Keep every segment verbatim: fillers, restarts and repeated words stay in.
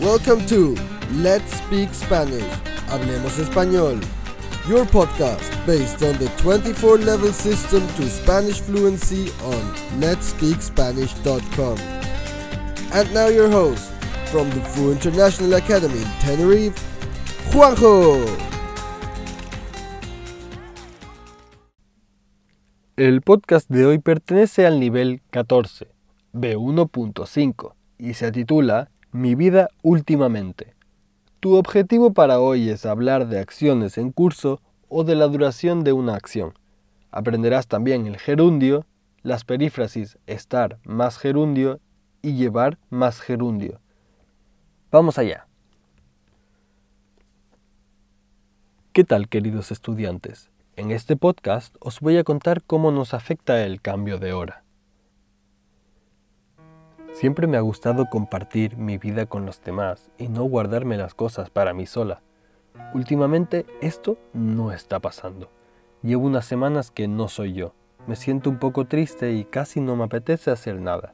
Welcome to Let's Speak Spanish, Hablemos Español, your podcast based on the twenty-four level system to Spanish fluency on lets speak spanish dot com. And now your host, from the Fu International Academy in Tenerife, Juanjo. El podcast de hoy pertenece al nivel catorce, B uno punto cinco, y se titula Mi vida últimamente. Tu objetivo para hoy es hablar de acciones en curso o de la duración de una acción. Aprenderás también el gerundio, las perífrasis estar más gerundio y llevar más gerundio. Vamos allá. ¿Qué tal, queridos estudiantes? En este podcast os voy a contar cómo nos afecta el cambio de hora. Siempre me ha gustado compartir mi vida con los demás y no guardarme las cosas para mí sola. Últimamente esto no está pasando. Llevo unas semanas que no soy yo. Me siento un poco triste y casi no me apetece hacer nada.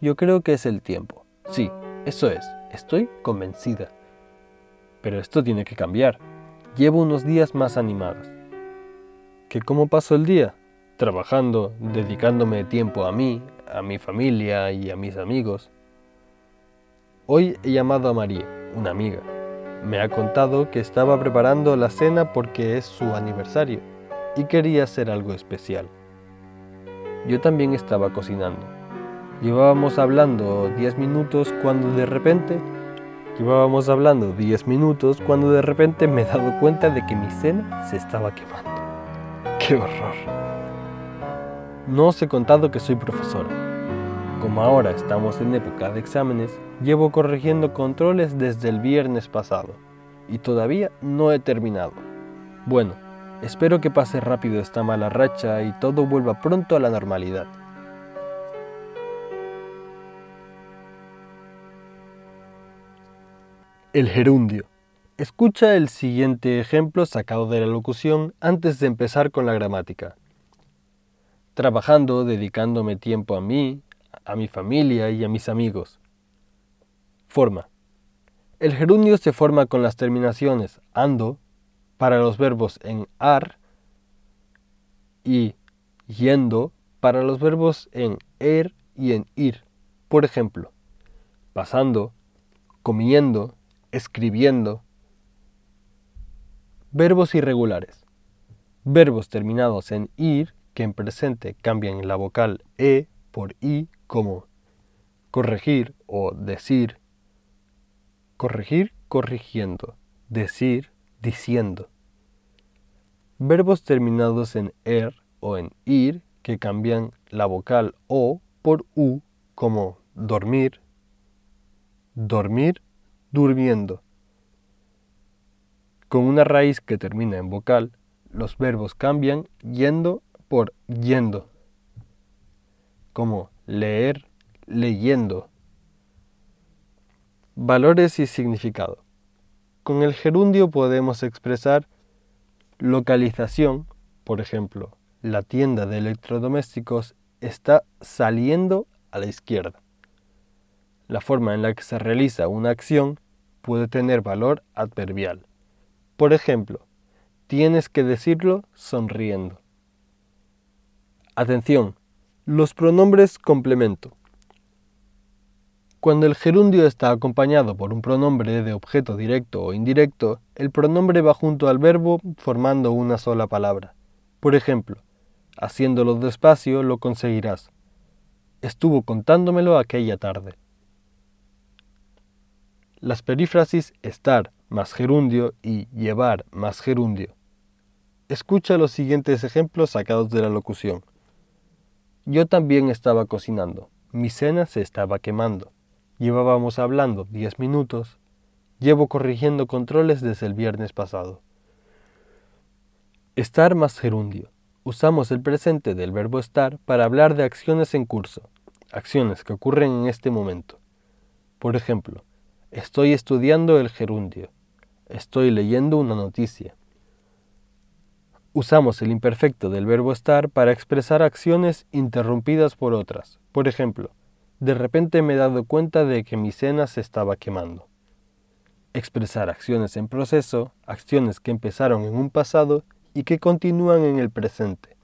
Yo creo que es el tiempo. Sí, eso es. Estoy convencida. Pero esto tiene que cambiar. Llevo unos días más animados. ¿Qué cómo paso el día? Trabajando, dedicándome tiempo a mí, a mi familia y a mis amigos. Hoy he llamado a María, una amiga. Me ha contado que estaba preparando la cena porque es su aniversario y quería hacer algo especial. Yo también estaba cocinando. Llevábamos hablando 10 minutos cuando de repente... Llevábamos hablando 10 minutos cuando de repente me he dado cuenta de que mi cena se estaba quemando. ¡Qué horror! No os he contado que soy profesora. Como ahora estamos en época de exámenes, llevo corrigiendo controles desde el viernes pasado y todavía no he terminado. Bueno, espero que pase rápido esta mala racha y todo vuelva pronto a la normalidad. El gerundio. Escucha el siguiente ejemplo sacado de la locución antes de empezar con la gramática. Trabajando, dedicándome tiempo a mí, a mi familia y a mis amigos. Forma. El gerundio se forma con las terminaciones ando para los verbos en ar y yendo para los verbos en er y en ir. Por ejemplo, pasando, comiendo, escribiendo. Verbos irregulares. Verbos terminados en ir que en presente cambian la vocal e por i, como corregir o decir, corregir corrigiendo, decir diciendo. Verbos terminados en er o en ir que cambian la vocal o por u, como dormir, dormir durmiendo. Con una raíz que termina en vocal, los verbos cambian yendo por yendo, como leer, leyendo. Valores y significado. Con el gerundio podemos expresar localización, por ejemplo, la tienda de electrodomésticos está saliendo a la izquierda. La forma en la que se realiza una acción puede tener valor adverbial. Por ejemplo, tienes que decirlo sonriendo. Atención, los pronombres complemento. Cuando el gerundio está acompañado por un pronombre de objeto directo o indirecto, el pronombre va junto al verbo formando una sola palabra. Por ejemplo, haciéndolo despacio lo conseguirás. Estuvo contándomelo aquella tarde. Las perífrasis estar más gerundio y llevar más gerundio. Escucha los siguientes ejemplos sacados de la locución. Yo también estaba cocinando. Mi cena se estaba quemando. Llevábamos hablando diez minutos. Llevo corrigiendo controles desde el viernes pasado. Estar más gerundio. Usamos el presente del verbo estar para hablar de acciones en curso, acciones que ocurren en este momento. Por ejemplo, estoy estudiando el gerundio. Estoy leyendo una noticia. Usamos el imperfecto del verbo estar para expresar acciones interrumpidas por otras. Por ejemplo, de repente me he dado cuenta de que mi cena se estaba quemando. expresar acciones en proceso, acciones que empezaron en un pasado y que continúan en el presente.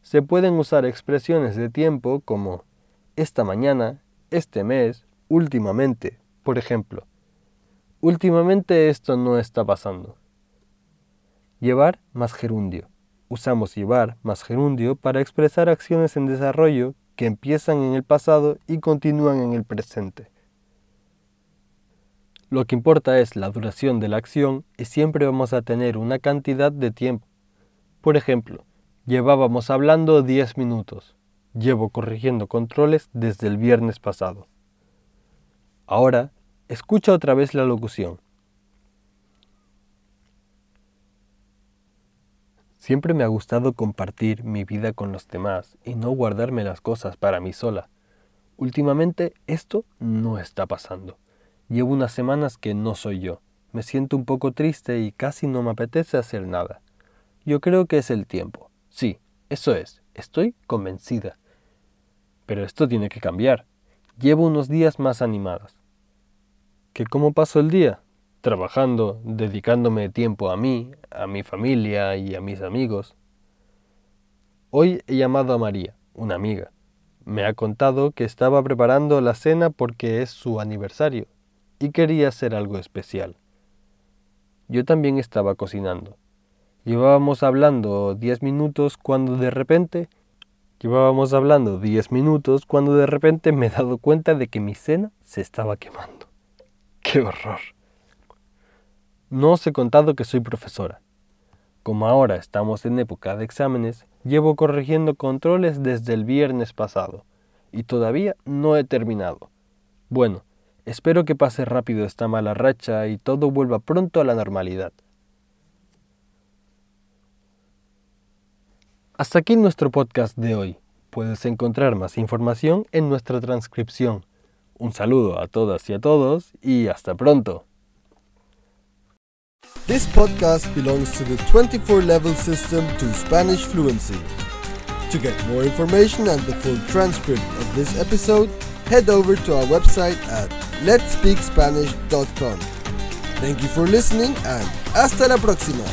Se pueden usar expresiones de tiempo como esta mañana, este mes, últimamente, por ejemplo. Últimamente esto no está pasando. Llevar más gerundio. Usamos llevar más gerundio para expresar acciones en desarrollo que empiezan en el pasado y continúan en el presente. Lo que importa es la duración de la acción y siempre vamos a tener una cantidad de tiempo. Por ejemplo, llevábamos hablando diez minutos. Llevo corrigiendo controles desde el viernes pasado. Ahora, escucha otra vez la locución. Siempre me ha gustado compartir mi vida con los demás y no guardarme las cosas para mí sola. Últimamente esto no está pasando. Llevo unas semanas que no soy yo. Me siento un poco triste y casi no me apetece hacer nada. Yo creo que es el tiempo. Sí, eso es. Estoy convencida. Pero esto tiene que cambiar. Llevo unos días más animadas. ¿Qué cómo paso el día? Trabajando, dedicándome tiempo a mí, a mi familia y a mis amigos. Hoy he llamado a María, una amiga. Me ha contado que estaba preparando la cena porque es su aniversario y quería hacer algo especial. Yo también estaba cocinando. Llevábamos hablando diez minutos cuando de repente... Llevábamos hablando diez minutos cuando de repente me he dado cuenta de que mi cena se estaba quemando. ¡Qué horror! No os he contado que soy profesora. Como ahora estamos en época de exámenes, llevo corrigiendo controles desde el viernes pasado y todavía no he terminado. Bueno, espero que pase rápido esta mala racha y todo vuelva pronto a la normalidad. Hasta aquí nuestro podcast de hoy. Puedes encontrar más información en nuestra transcripción. Un saludo a todas y a todos y hasta pronto. This podcast belongs to the twenty-four level system to Spanish fluency. To get more information and the full transcript of this episode, head over to our website at lets speak spanish dot com. Thank you for listening and hasta la próxima!